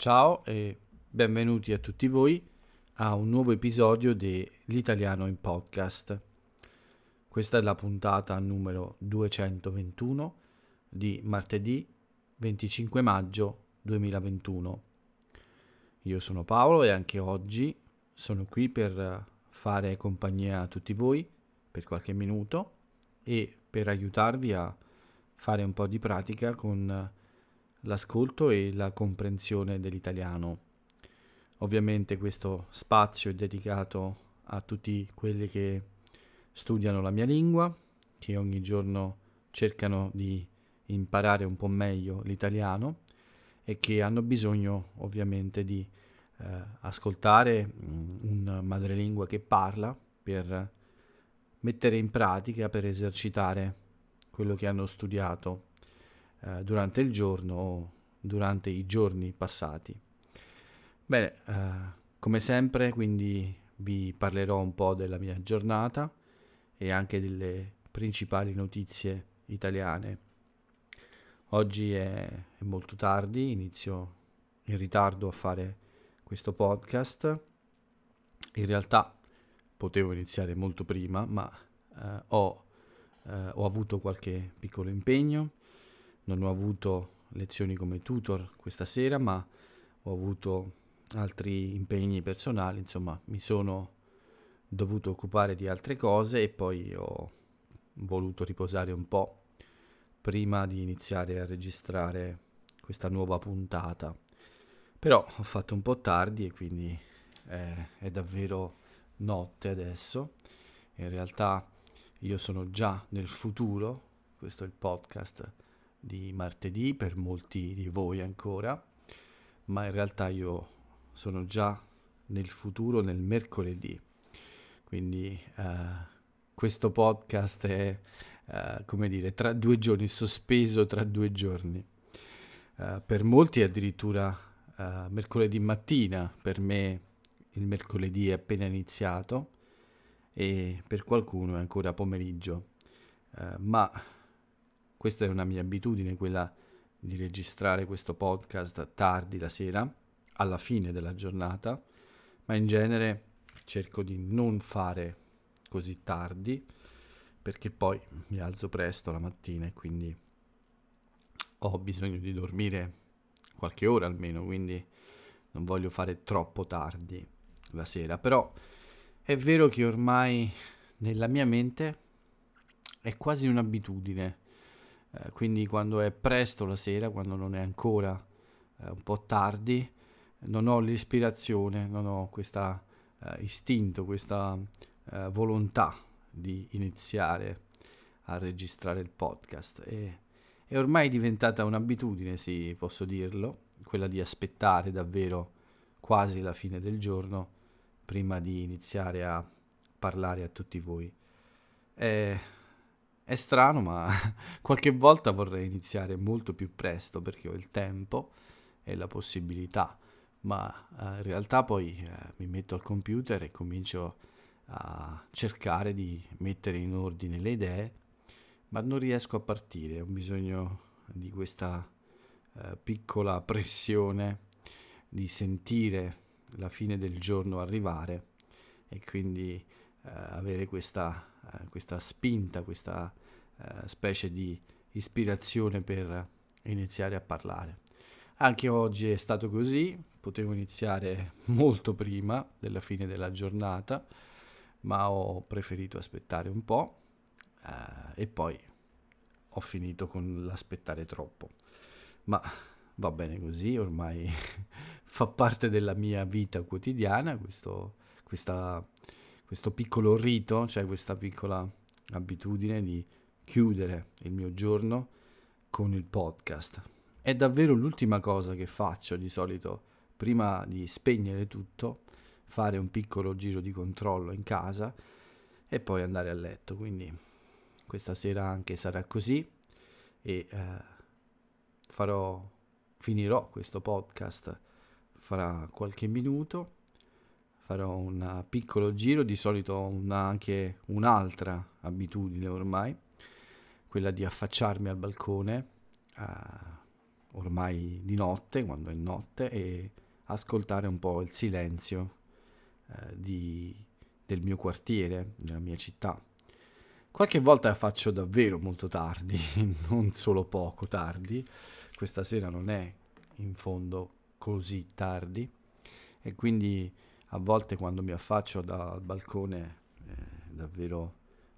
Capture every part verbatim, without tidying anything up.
Ciao e benvenuti a tutti voi a un nuovo episodio di L'Italiano in Podcast. Questa è la puntata numero duecentoventuno di martedì venticinque maggio duemilaventuno. Io sono Paolo e anche oggi sono qui per fare compagnia a tutti voi per qualche minuto e per aiutarvi a fare un po' di pratica con l'ascolto e la comprensione dell'italiano. Ovviamente questo spazio è dedicato a tutti quelli che studiano la mia lingua, che ogni giorno cercano di imparare un po' meglio l'italiano e che hanno bisogno ovviamente di eh, ascoltare una madrelingua che parla per mettere in pratica, per esercitare quello che hanno studiato durante il giorno o durante i giorni passati. Bene, eh, come sempre quindi vi parlerò un po' della mia giornata e anche delle principali notizie italiane. Oggi è, è molto tardi, inizio in ritardo a fare questo podcast. In realtà potevo iniziare molto prima, ma eh, ho, eh, ho avuto qualche piccolo impegno. Non ho avuto lezioni come tutor questa sera, ma ho avuto altri impegni personali, insomma mi sono dovuto occupare di altre cose e poi ho voluto riposare un po' prima di iniziare a registrare questa nuova puntata. Però ho fatto un po' tardi e quindi è, è davvero notte adesso. In realtà io sono già nel futuro, questo è il podcast di martedì per molti di voi ancora, ma in realtà io sono già nel futuro, nel mercoledì, quindi eh, questo podcast è eh, come dire tra due giorni, sospeso tra due giorni, eh, per molti è addirittura eh, mercoledì mattina, per me il mercoledì è appena iniziato e per qualcuno è ancora pomeriggio, eh, ma questa è una mia abitudine, quella di registrare questo podcast tardi la sera, alla fine della giornata, ma in genere cerco di non fare così tardi, perché poi mi alzo presto la mattina e quindi ho bisogno di dormire qualche ora almeno, quindi non voglio fare troppo tardi la sera. Però è vero che ormai nella mia mente è quasi un'abitudine. Quindi quando è presto la sera, quando non è ancora eh, un po' tardi, non ho l'ispirazione, non ho questo eh, istinto, questa eh, volontà di iniziare a registrare il podcast. E, è ormai diventata un'abitudine, sì, posso dirlo, quella di aspettare davvero quasi la fine del giorno prima di iniziare a parlare a tutti voi. E, È strano, ma qualche volta vorrei iniziare molto più presto perché ho il tempo e la possibilità, ma eh, in realtà poi eh, mi metto al computer e comincio a cercare di mettere in ordine le idee, ma non riesco a partire, ho bisogno di questa eh, piccola pressione di sentire la fine del giorno arrivare e quindi eh, avere questa questa spinta, questa uh, specie di ispirazione per iniziare a parlare. Anche oggi è stato così, potevo iniziare molto prima della fine della giornata, ma ho preferito aspettare un po' uh, e poi ho finito con l'aspettare troppo. Ma va bene così, ormai fa parte della mia vita quotidiana questo, questa questo piccolo rito, cioè questa piccola abitudine di chiudere il mio giorno con il podcast. È davvero l'ultima cosa che faccio di solito, prima di spegnere tutto, fare un piccolo giro di controllo in casa e poi andare a letto. Quindi questa sera anche sarà così e eh, farò, finirò questo podcast fra qualche minuto. Farò un piccolo giro, di solito una, anche un'altra abitudine ormai, quella di affacciarmi al balcone, eh, ormai di notte, quando è notte, e ascoltare un po' il silenzio eh, di, del mio quartiere, della mia città. Qualche volta faccio davvero molto tardi, non solo poco tardi, questa sera non è in fondo così tardi, e quindi a volte quando mi affaccio dal balcone è davvero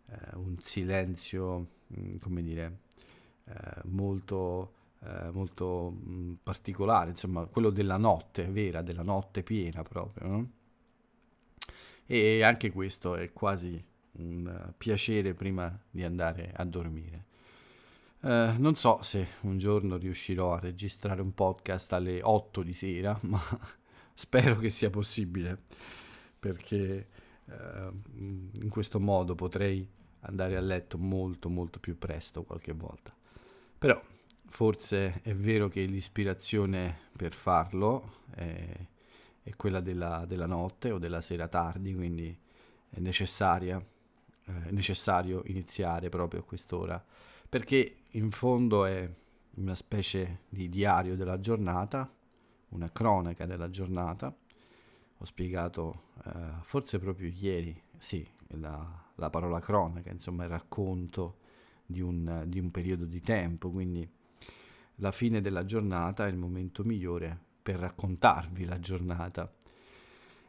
eh, un silenzio, come dire, eh, molto, eh, molto particolare, insomma, quello della notte vera, della notte piena proprio, no? E anche questo è quasi un piacere prima di andare a dormire. Eh, non so se un giorno riuscirò a registrare un podcast alle otto di sera, ma spero che sia possibile, perché eh, in questo modo potrei andare a letto molto molto più presto qualche volta. Però forse è vero che l'ispirazione per farlo è, è quella della, della notte o della sera tardi, quindi è necessaria È necessario iniziare proprio a quest'ora, perché in fondo è una specie di diario della giornata, una cronaca della giornata. Ho spiegato eh, forse proprio ieri, sì, la, la parola cronaca, insomma il racconto di un, di un periodo di tempo, quindi la fine della giornata è il momento migliore per raccontarvi la giornata.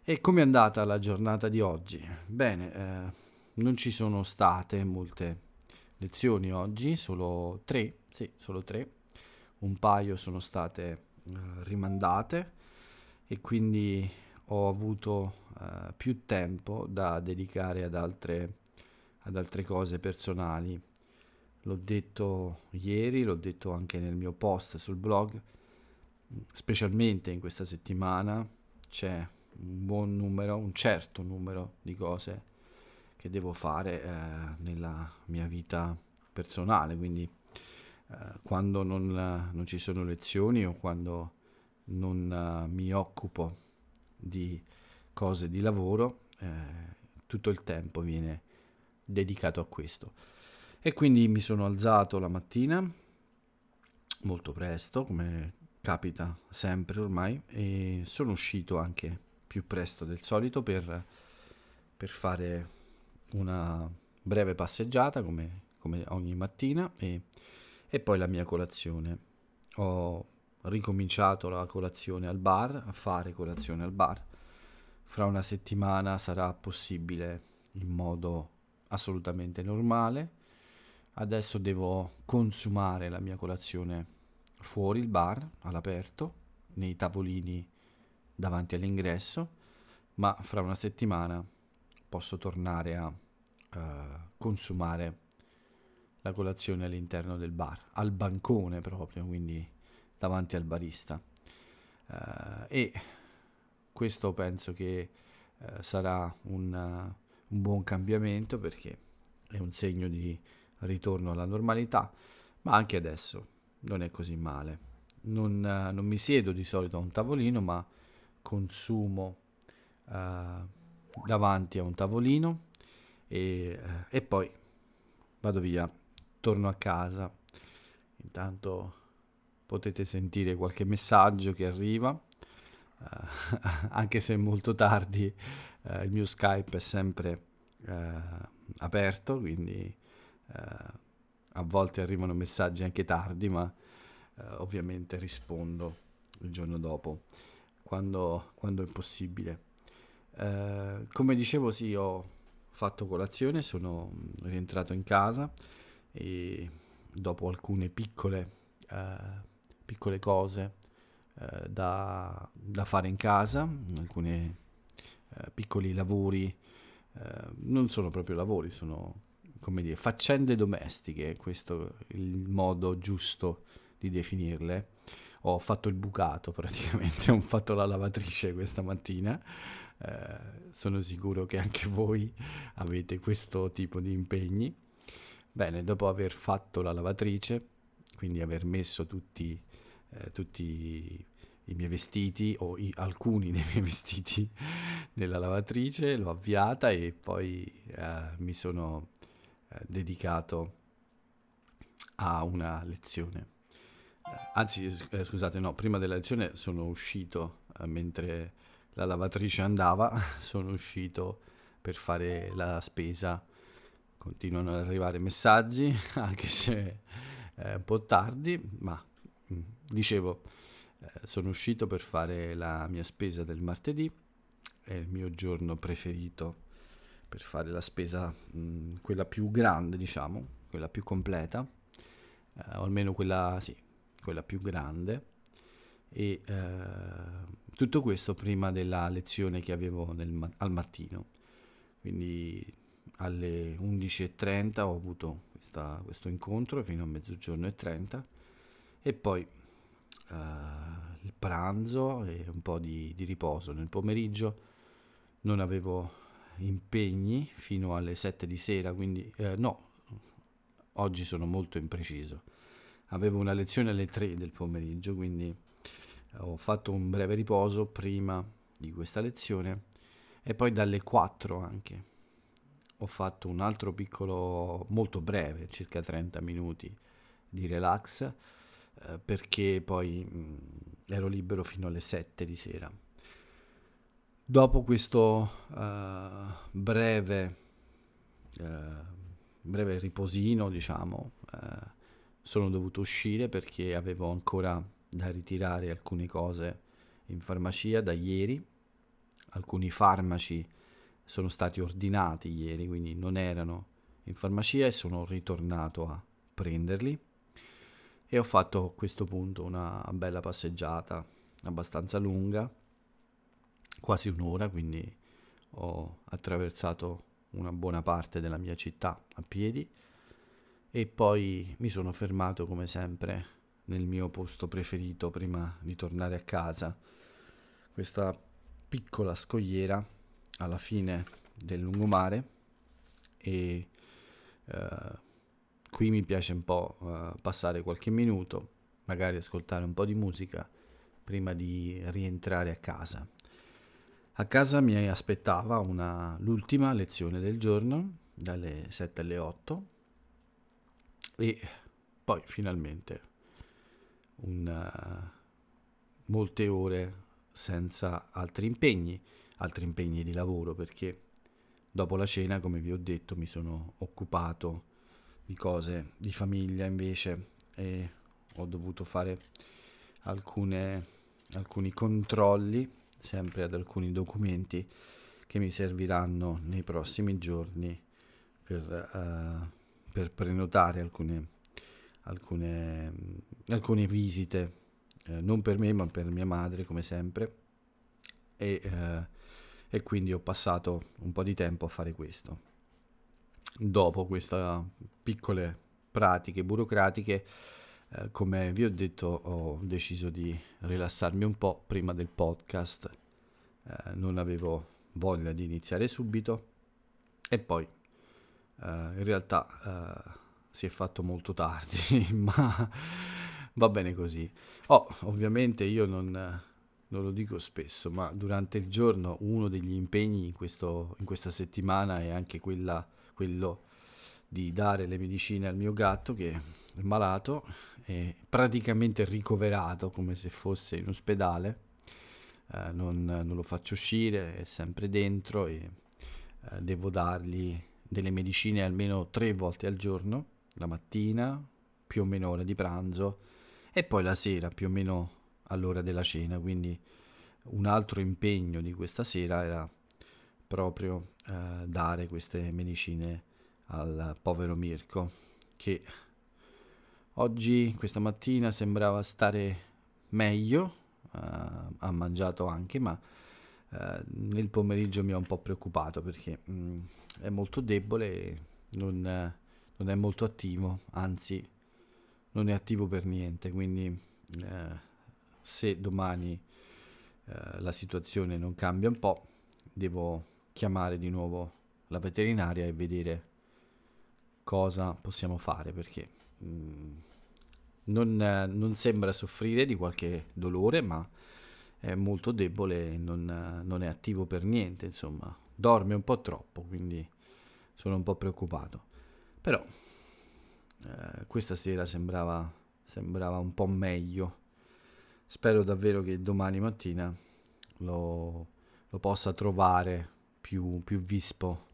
E com'è andata la giornata di oggi? Bene, eh, non ci sono state molte lezioni oggi, solo tre, sì, solo tre. Un paio sono state eh, rimandate e quindi ho avuto eh, più tempo da dedicare ad altre, ad altre cose personali. L'ho detto ieri, l'ho detto anche nel mio post sul blog, specialmente in questa settimana c'è un buon numero, un certo numero di cose che devo fare eh, nella mia vita personale, quindi eh, quando non, non ci sono lezioni o quando non eh, mi occupo di cose di lavoro, eh, tutto il tempo viene dedicato a questo. E quindi mi sono alzato la mattina molto presto, come capita sempre ormai, e sono uscito anche più presto del solito per, per fare una breve passeggiata come, come ogni mattina e, e poi la mia colazione. Ho ricominciato la colazione al bar, a fare colazione al bar. Fra una settimana sarà possibile in modo assolutamente normale. Adesso devo consumare la mia colazione fuori il bar, all'aperto, nei tavolini davanti all'ingresso, ma fra una settimana posso tornare a Uh, consumare la colazione all'interno del bar, al bancone proprio, quindi davanti al barista, uh, e questo penso che uh, sarà un, uh, un buon cambiamento, perché è un segno di ritorno alla normalità, ma anche adesso non è così male. Non, uh, non mi siedo di solito a un tavolino, ma consumo uh, davanti a un tavolino. E, e poi vado via, torno a casa. Intanto potete sentire qualche messaggio che arriva, uh, anche se è molto tardi. Uh, il mio Skype è sempre uh, aperto, quindi uh, a volte arrivano messaggi anche tardi, ma uh, ovviamente rispondo il giorno dopo, quando, quando è possibile. Uh, come dicevo, sì, ho fatto colazione, sono rientrato in casa e dopo alcune piccole, eh, piccole cose eh, da, da fare in casa, alcuni eh, piccoli lavori, eh, non sono proprio lavori, sono, come dire, faccende domestiche, questo è il modo giusto di definirle. Ho fatto il bucato praticamente, ho fatto la lavatrice questa mattina. Eh, sono sicuro che anche voi avete questo tipo di impegni. Bene, dopo aver fatto la lavatrice, quindi aver messo tutti, eh, tutti i miei vestiti o i, alcuni dei miei vestiti nella lavatrice, l'ho avviata e poi eh, mi sono eh, dedicato a una lezione. anzi eh, scusate no, prima della lezione sono uscito eh, mentre la lavatrice andava, sono uscito per fare la spesa. Continuano ad arrivare messaggi, anche se è un po' tardi, ma mh, dicevo, eh, sono uscito per fare la mia spesa del martedì, è il mio giorno preferito per fare la spesa, mh, quella più grande, diciamo, quella più completa, eh, o almeno quella, sì, quella più grande, e eh, tutto questo prima della lezione che avevo nel, al mattino, quindi alle undici e trenta ho avuto questa, questo incontro fino a mezzogiorno e trenta, e poi eh, il pranzo e un po' di, di riposo. Nel pomeriggio non avevo impegni fino alle sette di sera, quindi eh, no, oggi sono molto impreciso, avevo una lezione alle tre del pomeriggio, quindi ho fatto un breve riposo prima di questa lezione, e poi dalle quattro anche ho fatto un altro piccolo, molto breve, circa trenta minuti di relax, eh, perché poi mh, ero libero fino alle sette di sera. Dopo questo uh, breve, uh, breve riposino, diciamo, uh, sono dovuto uscire perché avevo ancora da ritirare alcune cose in farmacia da ieri. Alcuni farmaci sono stati ordinati ieri, quindi non erano in farmacia, e sono ritornato a prenderli, e ho fatto a questo punto una bella passeggiata abbastanza lunga, quasi un'ora, quindi ho attraversato una buona parte della mia città a piedi, e poi mi sono fermato come sempre nel mio posto preferito prima di tornare a casa, questa piccola scogliera alla fine del lungomare, e eh, qui mi piace un po' eh, passare qualche minuto, magari ascoltare un po' di musica prima di rientrare a casa. A casa mi aspettava una, l'ultima lezione del giorno dalle sette alle otto, e poi finalmente un, uh, molte ore senza altri impegni, altri impegni di lavoro, perché dopo la cena, come vi ho detto, mi sono occupato di cose di famiglia invece, e ho dovuto fare alcune, alcuni controlli sempre ad alcuni documenti che mi serviranno nei prossimi giorni per, uh, per prenotare alcune, alcune, alcune visite, eh, non per me ma per mia madre come sempre, e eh, e quindi ho passato un po' di tempo a fare questo. Dopo queste piccole pratiche burocratiche, eh, come vi ho detto, ho deciso di rilassarmi un po' prima del podcast, eh, non avevo voglia di iniziare subito, e poi eh, in realtà eh, si è fatto molto tardi, ma va bene così. Oh, ovviamente io non... non lo dico spesso, ma durante il giorno uno degli impegni in, questo, in questa settimana è anche quella, quello di dare le medicine al mio gatto, che è malato, è praticamente ricoverato come se fosse in ospedale, eh, non, non lo faccio uscire, è sempre dentro, e eh, devo dargli delle medicine almeno tre volte al giorno, la mattina più o meno ora di pranzo, e poi la sera più o meno all'ora della cena. Quindi un altro impegno di questa sera era proprio eh, dare queste medicine al povero Mirko, che oggi, questa mattina, sembrava stare meglio, eh, ha mangiato anche, ma eh, nel pomeriggio mi ha un po' preoccupato perché mh, è molto debole e non, eh, non è molto attivo, anzi non è attivo per niente, quindi eh, se domani eh, la situazione non cambia un po', devo chiamare di nuovo la veterinaria e vedere cosa possiamo fare, perché mh, non, eh, non sembra soffrire di qualche dolore, ma è molto debole e non, eh, non è attivo per niente, insomma dorme un po' troppo, quindi sono un po' preoccupato. Però eh, questa sera sembrava sembrava un po' meglio. Spero davvero che domani mattina lo, lo possa trovare più, più vispo.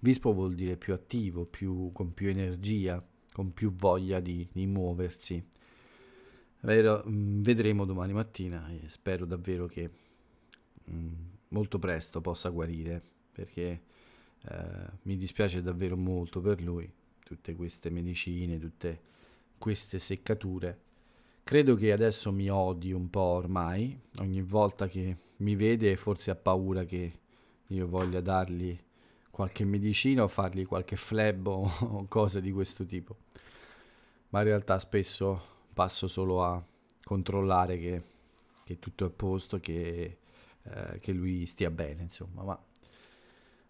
Vispo vuol dire più attivo, più, con più energia, con più voglia di, di muoversi. Vedremo domani mattina e spero davvero che mh, molto presto possa guarire, perché eh, mi dispiace davvero molto per lui, tutte queste medicine, tutte queste seccature. Credo che adesso mi odi un po' ormai, ogni volta che mi vede forse ha paura che io voglia dargli qualche medicina o fargli qualche flebo o cose di questo tipo, ma in realtà spesso passo solo a controllare che, che tutto è a posto, che, eh, che lui stia bene, insomma. Ma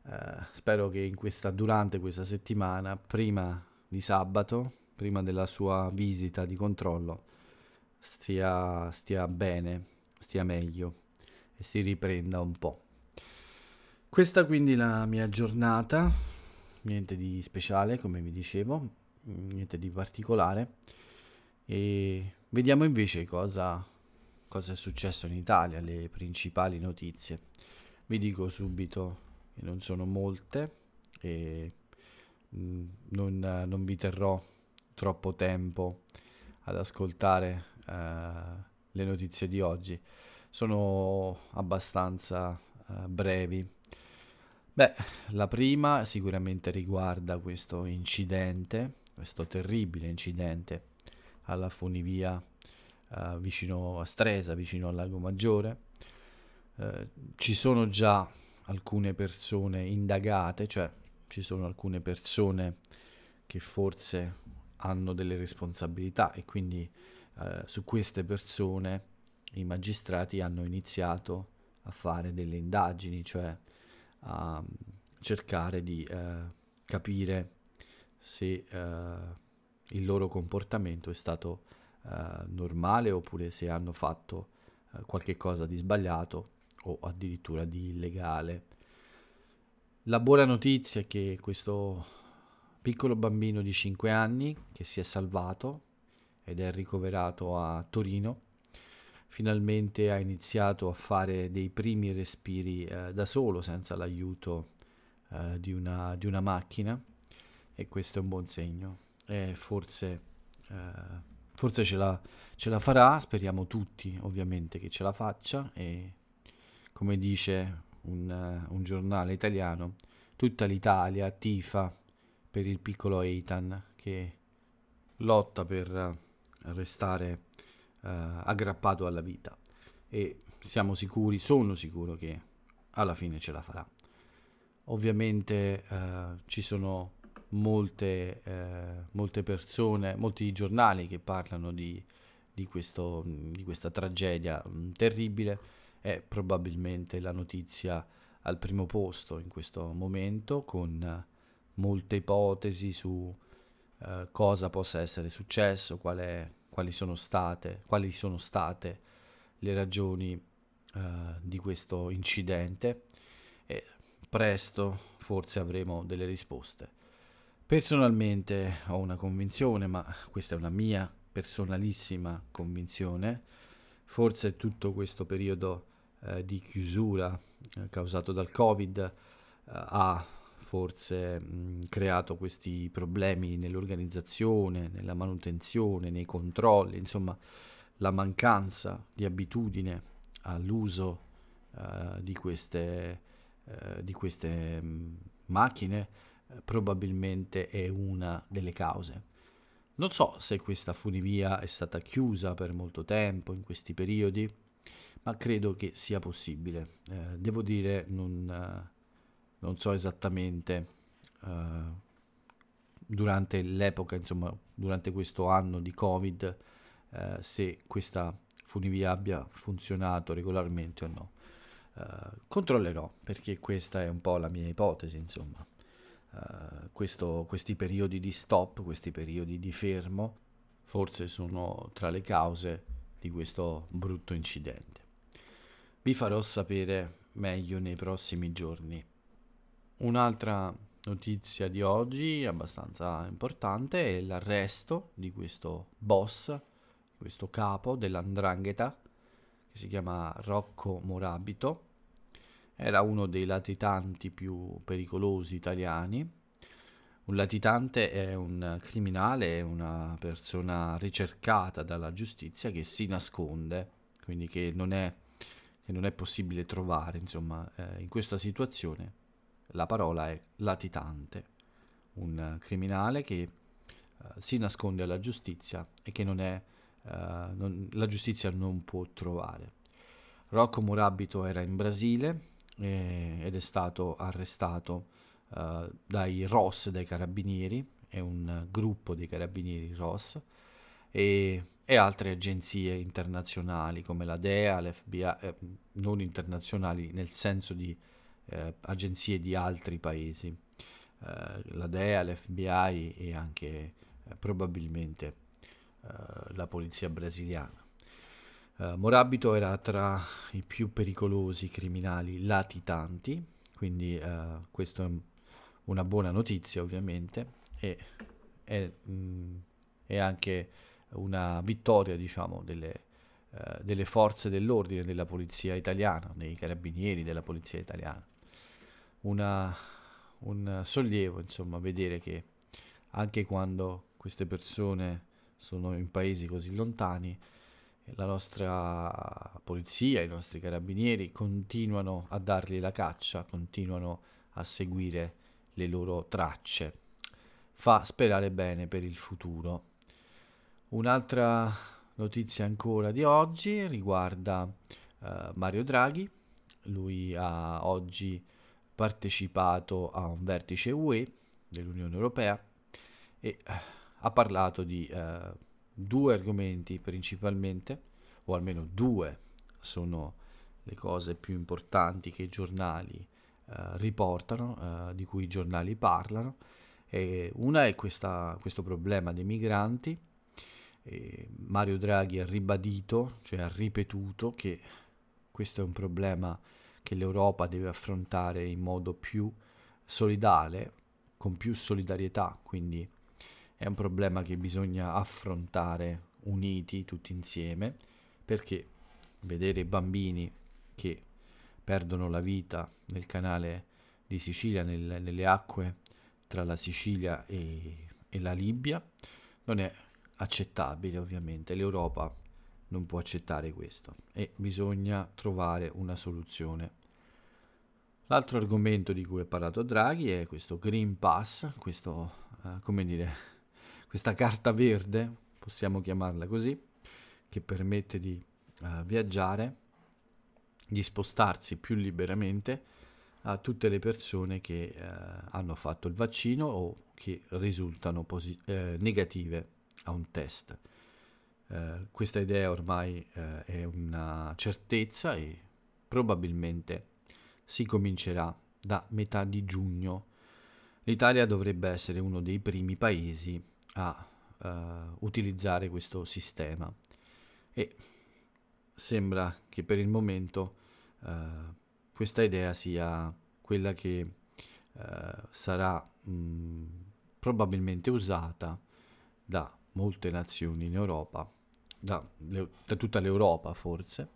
eh, spero che in questa, durante questa settimana, prima di sabato, prima della sua visita di controllo, stia, stia bene, stia meglio e si riprenda un po'. Questa quindi la mia giornata, niente di speciale come vi dicevo, niente di particolare, e vediamo invece cosa, cosa è successo in Italia, le principali notizie. Vi dico subito che non sono molte e non, non vi terrò troppo tempo ad ascoltare uh, le notizie di oggi, sono abbastanza uh, brevi. Beh, la prima sicuramente riguarda questo incidente, questo terribile incidente alla funivia eh, vicino a Stresa, vicino al Lago Maggiore. Eh, ci sono già alcune persone indagate, cioè ci sono alcune persone che forse hanno delle responsabilità e quindi eh, su queste persone i magistrati hanno iniziato a fare delle indagini, cioè a cercare di eh, capire se eh, il loro comportamento è stato eh, normale oppure se hanno fatto eh, qualche cosa di sbagliato o addirittura di illegale. La buona notizia è che questo piccolo bambino di cinque anni che si è salvato ed è ricoverato a Torino finalmente ha iniziato a fare dei primi respiri eh, da solo, senza l'aiuto eh, di una, di una macchina, e questo è un buon segno. E forse, eh, forse ce la, ce la farà, speriamo tutti ovviamente che ce la faccia, e come dice un, un giornale italiano, tutta l'Italia tifa per il piccolo Eitan che lotta per restare Uh, aggrappato alla vita, e siamo sicuri, sono sicuro che alla fine ce la farà. Ovviamente uh, ci sono molte, uh, molte persone, molti giornali che parlano di, di, questo, di questa tragedia um, terribile. È probabilmente la notizia al primo posto in questo momento, con uh, molte ipotesi su uh, cosa possa essere successo, qual è Quali sono state, quali sono state le ragioni eh, di questo incidente, e presto forse avremo delle risposte. Personalmente ho una convinzione, ma questa è una mia personalissima convinzione, forse tutto questo periodo eh, di chiusura eh, causato dal Covid eh, ha forse mh, creato questi problemi nell'organizzazione, nella manutenzione, nei controlli, insomma la mancanza di abitudine all'uso uh, di queste, uh, di queste mh, macchine eh, probabilmente è una delle cause. Non so se questa funivia è stata chiusa per molto tempo in questi periodi, ma credo che sia possibile. Eh, devo dire, non... Uh, Non so esattamente uh, durante l'epoca, insomma, durante questo anno di Covid, uh, se questa funivia abbia funzionato regolarmente o no. Uh, controllerò, perché questa è un po' la mia ipotesi, insomma. Uh, questo, questi periodi di stop, questi periodi di fermo, forse sono tra le cause di questo brutto incidente. Vi farò sapere meglio nei prossimi giorni. Un'altra notizia di oggi abbastanza importante è l'arresto di questo boss questo capo dell'ndrangheta che si chiama Rocco Morabito, era uno dei latitanti più pericolosi italiani. Un latitante è un criminale, è una persona ricercata dalla giustizia che si nasconde, quindi che non è, che non è possibile trovare, insomma, eh, in questa situazione la parola è latitante, un criminale che eh, si nasconde alla giustizia e che non è, eh, non, la giustizia non può trovare. Rocco Morabito era in Brasile eh, ed è stato arrestato eh, dai Ros, dai carabinieri, è un gruppo dei carabinieri Ros, e, e altre agenzie internazionali come la D E A, l'F B I, eh, non internazionali nel senso di Eh, agenzie di altri paesi, eh, la D E A, l'F B I e anche eh, probabilmente eh, la polizia brasiliana. Eh, Morabito era tra i più pericolosi criminali latitanti, quindi eh, questa è una buona notizia ovviamente, e è, mh, è anche una vittoria, diciamo, delle eh, delle forze dell'ordine, della polizia italiana, dei carabinieri, della polizia italiana. Una, un sollievo, insomma, vedere che anche quando queste persone sono in paesi così lontani, la nostra polizia, i nostri carabinieri continuano a dargli la caccia, continuano a seguire le loro tracce. Fa sperare bene per il futuro. Un'altra notizia ancora di oggi riguarda eh, Mario Draghi. Lui ha oggi partecipato a un vertice U E dell'Unione Europea e eh, ha parlato di eh, due argomenti principalmente, o almeno due sono le cose più importanti che i giornali eh, riportano, eh, di cui i giornali parlano. E una è questa, questo problema dei migranti. E Mario Draghi ha ribadito, cioè ha ripetuto, che questo è un problema che l'Europa deve affrontare in modo più solidale, con più solidarietà, quindi è un problema che bisogna affrontare uniti, tutti insieme, perché vedere i bambini che perdono la vita nel canale di Sicilia, nel, nelle acque tra la Sicilia e, e la Libia, non è accettabile ovviamente, l'Europa non può accettare questo e bisogna trovare una soluzione. L'altro argomento di cui ha parlato Draghi è questo Green Pass, questo, eh, come dire, questa carta verde, possiamo chiamarla così, che permette di eh, viaggiare, di spostarsi più liberamente a tutte le persone che eh, hanno fatto il vaccino o che risultano posi- eh, negative a un test. Uh, questa idea ormai uh, è una certezza e probabilmente si comincerà da metà di giugno. L'Italia dovrebbe essere uno dei primi paesi a uh, utilizzare questo sistema e sembra che per il momento uh, questa idea sia quella che uh, sarà mh, probabilmente usata da molte nazioni in Europa, da, le, da tutta l'Europa forse,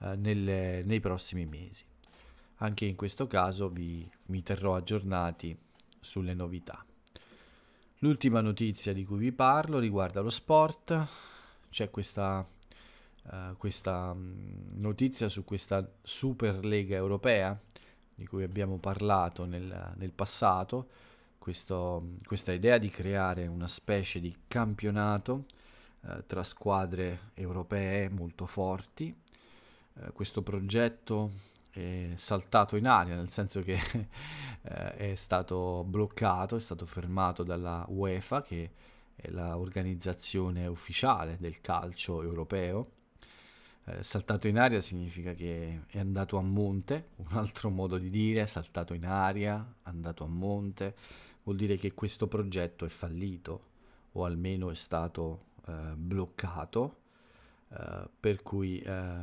eh, nelle, nei prossimi mesi. Anche in questo caso vi mi terrò aggiornati sulle novità. L'ultima notizia di cui vi parlo riguarda lo sport. C'è questa, eh, questa notizia su questa Superlega europea di cui abbiamo parlato nel, nel passato. Questo, questa idea di creare una specie di campionato eh, tra squadre europee molto forti, eh, questo progetto è saltato in aria, nel senso che eh, è stato bloccato, è stato fermato dalla UEFA, che è l'organizzazione ufficiale del calcio europeo. Eh, saltato in aria significa che è andato a monte, un altro modo di dire, saltato in aria, andato a monte, vuol dire che questo progetto è fallito o almeno è stato eh, bloccato, eh, per cui eh,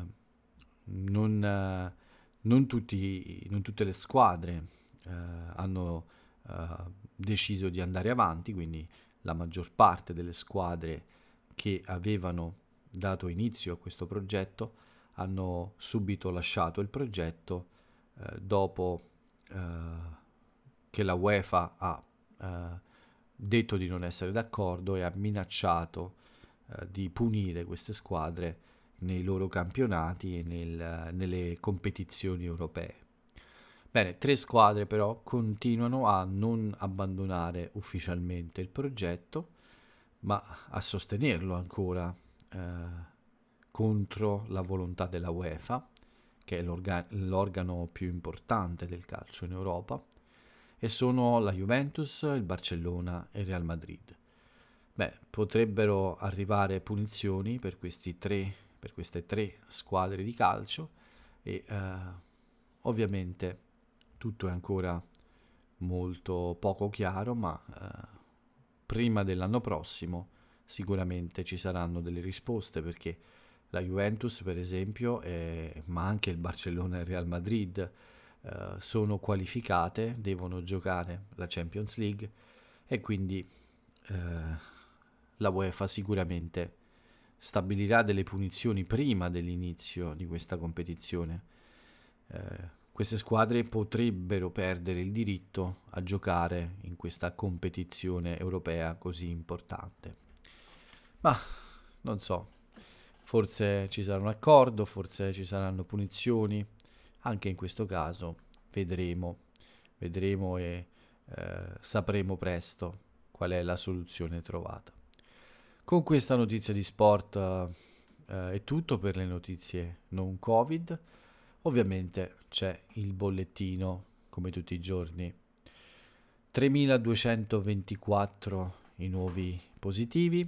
non, eh, non, tutti, non tutte le squadre eh, hanno eh, deciso di andare avanti, quindi la maggior parte delle squadre che avevano dato inizio a questo progetto hanno subito lasciato il progetto eh, dopo eh, che la UEFA ha eh, detto di non essere d'accordo e ha minacciato eh, di punire queste squadre nei loro campionati e nel, nelle competizioni europee. Bene, tre squadre però continuano a non abbandonare ufficialmente il progetto, ma a sostenerlo ancora eh, contro la volontà della UEFA, che è l'organ- l'organo più importante del calcio in Europa, e sono la Juventus, il Barcellona e il Real Madrid. Beh, potrebbero arrivare punizioni per questi tre, per queste tre squadre di calcio e eh, ovviamente tutto è ancora molto poco chiaro, ma eh, prima dell'anno prossimo sicuramente ci saranno delle risposte, perché la Juventus per esempio è, ma anche il Barcellona e il Real Madrid eh, sono qualificate, devono giocare la Champions League e quindi eh, la UEFA sicuramente stabilirà delle punizioni prima dell'inizio di questa competizione. Eh, queste squadre potrebbero perdere il diritto a giocare in questa competizione europea così importante. Ma non so, forse ci sarà un accordo, forse ci saranno punizioni, anche in questo caso vedremo, vedremo e eh, sapremo presto qual è la soluzione trovata. Con questa notizia di sport eh, è tutto per le notizie non Covid. Ovviamente c'è il bollettino, come tutti i giorni. tremiladuecentoventiquattro i nuovi positivi,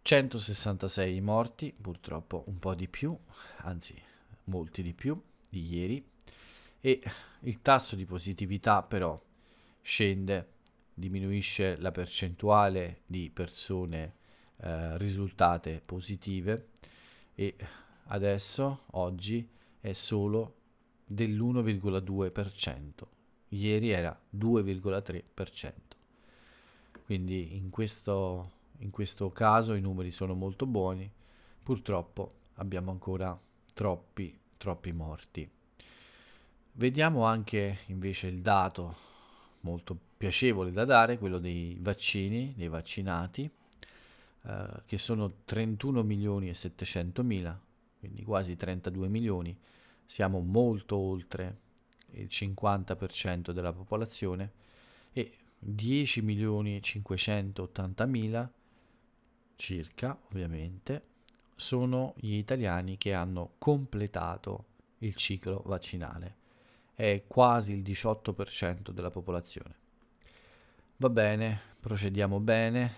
centosessantasei i morti, purtroppo un po' di più, anzi molti di più di ieri, e il tasso di positività però scende, diminuisce la percentuale di persone eh, risultate positive e adesso, oggi, è solo dell'uno virgola due per cento, ieri era due virgola tre per cento, quindi in questo, in questo caso i numeri sono molto buoni, purtroppo abbiamo ancora troppi, troppi morti. Vediamo anche invece il dato molto piacevole da dare, quello dei vaccini, dei vaccinati, eh, che sono trentuno milioni e settecentomila, quindi quasi trentadue milioni, siamo molto oltre il cinquanta per cento della popolazione, e dieci milioni cinquecentottantamila circa, ovviamente, sono gli italiani che hanno completato il ciclo vaccinale, è quasi il diciotto per cento della popolazione. Va bene, procediamo bene,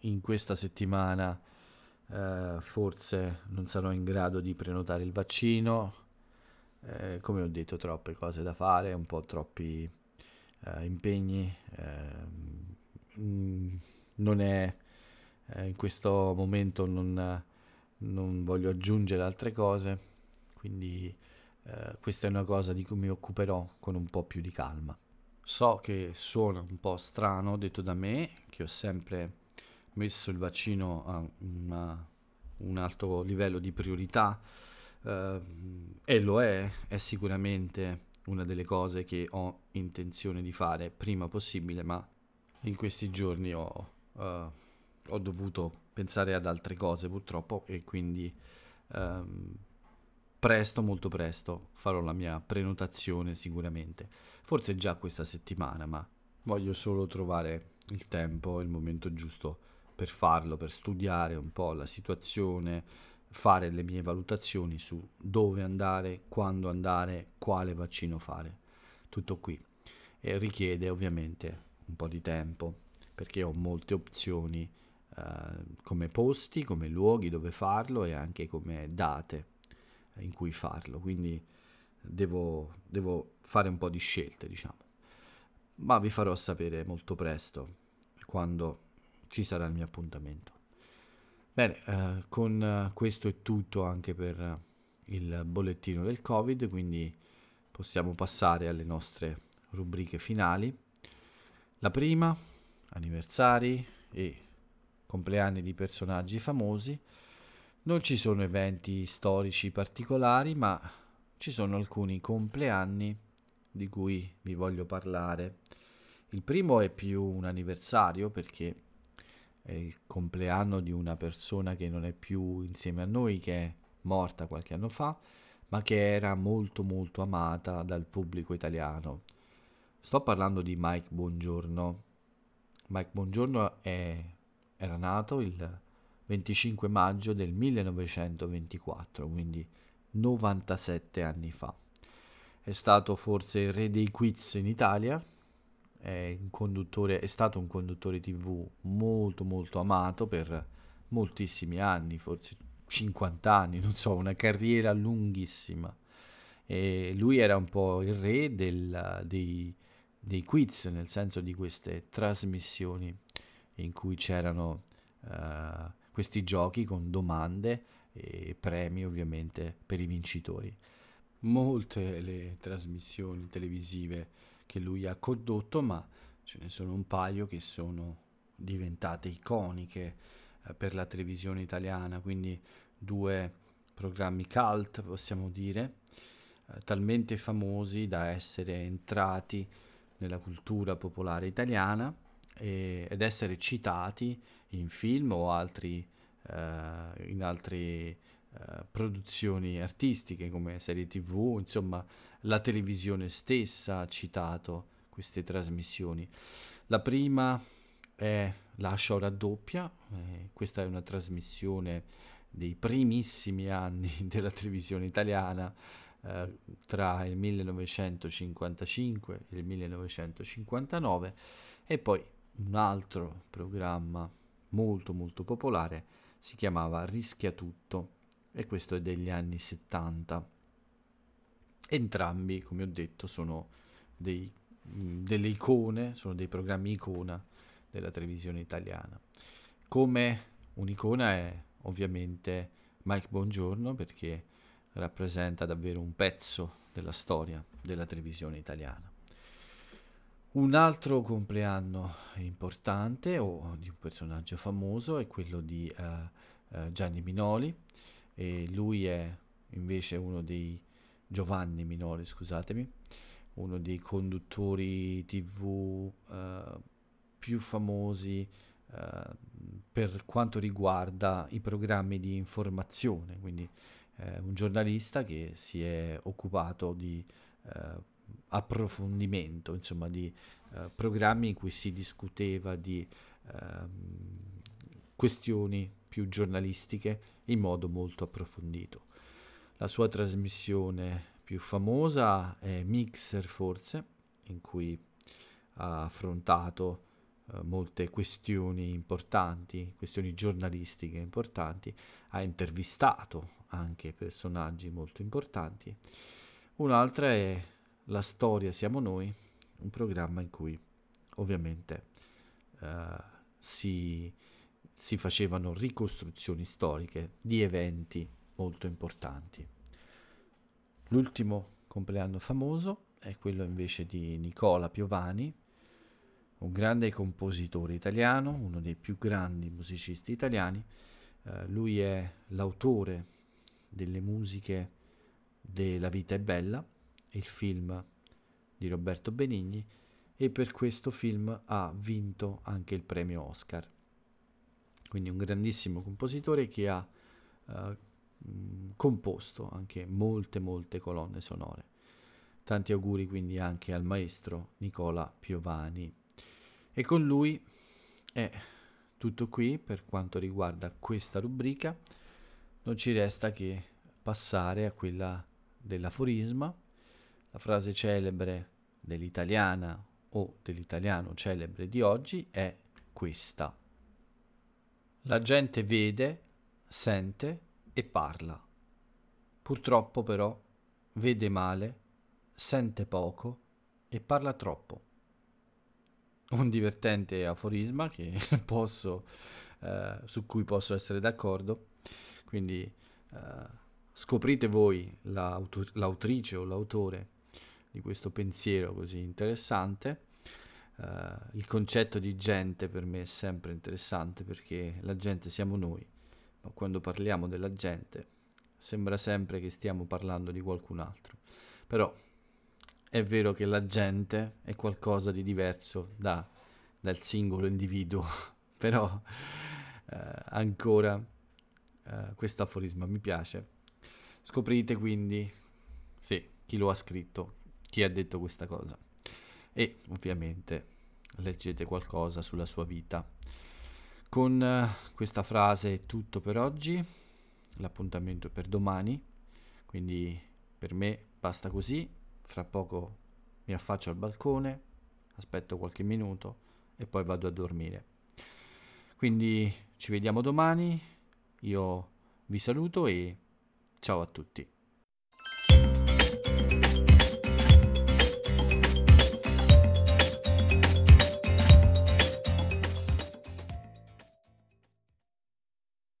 in questa settimana Uh, forse non sarò in grado di prenotare il vaccino, uh, come ho detto, troppe cose da fare, un po' troppi uh, impegni, uh, mh, non è uh, in questo momento non, uh, non voglio aggiungere altre cose, quindi uh, questa è una cosa di cui mi occuperò con un po' più di calma. So che suona un po' strano detto da me, che ho sempre messo il vaccino a una, un alto livello di priorità eh, e lo è, è sicuramente una delle cose che ho intenzione di fare prima possibile, ma in questi giorni ho, eh, ho dovuto pensare ad altre cose purtroppo e quindi eh, presto, molto presto, farò la mia prenotazione sicuramente, forse già questa settimana, ma voglio solo trovare il tempo, il momento giusto per farlo, per studiare un po' la situazione, fare le mie valutazioni su dove andare, quando andare, quale vaccino fare, tutto qui. E richiede ovviamente un po' di tempo, perché ho molte opzioni eh, come posti, come luoghi dove farlo e anche come date in cui farlo, quindi devo, devo fare un po' di scelte, diciamo. Ma vi farò sapere molto presto quando ci sarà il mio appuntamento. Bene, eh, con eh, questo è tutto anche per eh, il bollettino del Covid, quindi possiamo passare alle nostre rubriche finali. La prima, anniversari e compleanni di personaggi famosi. Non ci sono eventi storici particolari, ma ci sono alcuni compleanni di cui vi voglio parlare. Il primo è più un anniversario, perché è il compleanno di una persona che non è più insieme a noi, che è morta qualche anno fa, ma che era molto molto amata dal pubblico italiano. Sto parlando di Mike Bongiorno. Mike Bongiorno è, era nato il venticinque maggio del millenovecentoventiquattro, quindi novantasette anni fa. È stato forse il re dei quiz in Italia, è, un conduttore, è stato un conduttore tivù molto molto amato per moltissimi anni, forse cinquanta anni, non so, una carriera lunghissima. E lui era un po' il re del, dei, dei quiz, nel senso di queste trasmissioni in cui c'erano uh, questi giochi con domande e premi ovviamente per i vincitori. Molte le trasmissioni televisive che lui ha condotto, ma ce ne sono un paio che sono diventate iconiche eh, per la televisione italiana, quindi due programmi cult, possiamo dire, eh, talmente famosi da essere entrati nella cultura popolare italiana e, ed essere citati in film o altri, eh, in altri Uh, produzioni artistiche come serie tivù, insomma la televisione stessa ha citato queste trasmissioni. La prima è Lascia o Raddoppia, eh, questa è una trasmissione dei primissimi anni della televisione italiana, eh, tra il millenovecentocinquantacinque e il millenovecentocinquantanove, e poi un altro programma molto molto popolare si chiamava Rischia Tutto, e questo è degli anni settanta. Entrambi, come ho detto, sono dei, delle icone, sono dei programmi icona della televisione italiana. Come un'icona è ovviamente Mike Bongiorno, perché rappresenta davvero un pezzo della storia della televisione italiana. Un altro compleanno importante o di un personaggio famoso è quello di uh, uh, Gianni Minoli. E lui è invece uno dei Giovanni Minoli, scusatemi, uno dei conduttori tivù eh, più famosi eh, per quanto riguarda i programmi di informazione, quindi eh, un giornalista che si è occupato di eh, approfondimento, insomma di eh, programmi in cui si discuteva di eh, questioni più giornalistiche in modo molto approfondito. La sua trasmissione più famosa è Mixer, forse, in cui ha affrontato eh, molte questioni importanti, questioni giornalistiche importanti, ha intervistato anche personaggi molto importanti. Un'altra è La Storia Siamo Noi, un programma in cui ovviamente eh, si si facevano ricostruzioni storiche di eventi molto importanti. L'ultimo compleanno famoso è quello invece di Nicola Piovani, un grande compositore italiano, uno dei più grandi musicisti italiani. Eh, lui è l'autore delle musiche de La vita è bella, il film di Roberto Benigni, e per questo film ha vinto anche il premio Oscar. Quindi un grandissimo compositore che ha eh, composto anche molte molte colonne sonore. Tanti auguri quindi anche al maestro Nicola Piovani. E con lui è tutto qui per quanto riguarda questa rubrica. Non ci resta che passare a quella dell'aforisma, la frase celebre dell'italiana o dell'italiano celebre di oggi è questa. La gente vede, sente e parla. Purtroppo però vede male, sente poco e parla troppo. Un divertente aforisma che posso, eh, su cui posso essere d'accordo. Quindi eh, scoprite voi l'autrice o l'autore di questo pensiero così interessante. uh, il concetto di gente per me è sempre interessante, perché la gente siamo noi, ma quando parliamo della gente sembra sempre che stiamo parlando di qualcun altro. Però è vero che la gente è qualcosa di diverso da, dal singolo individuo, però eh, ancora eh, questo aforisma mi piace. Scoprite quindi, sì, chi lo ha scritto, chi ha detto questa cosa, e ovviamente leggete qualcosa sulla sua vita. Con eh, questa frase è tutto per oggi, l'appuntamento è per domani, quindi per me basta così. Fra poco mi affaccio al balcone, aspetto qualche minuto e poi vado a dormire. Quindi ci vediamo domani, io vi saluto e ciao a tutti.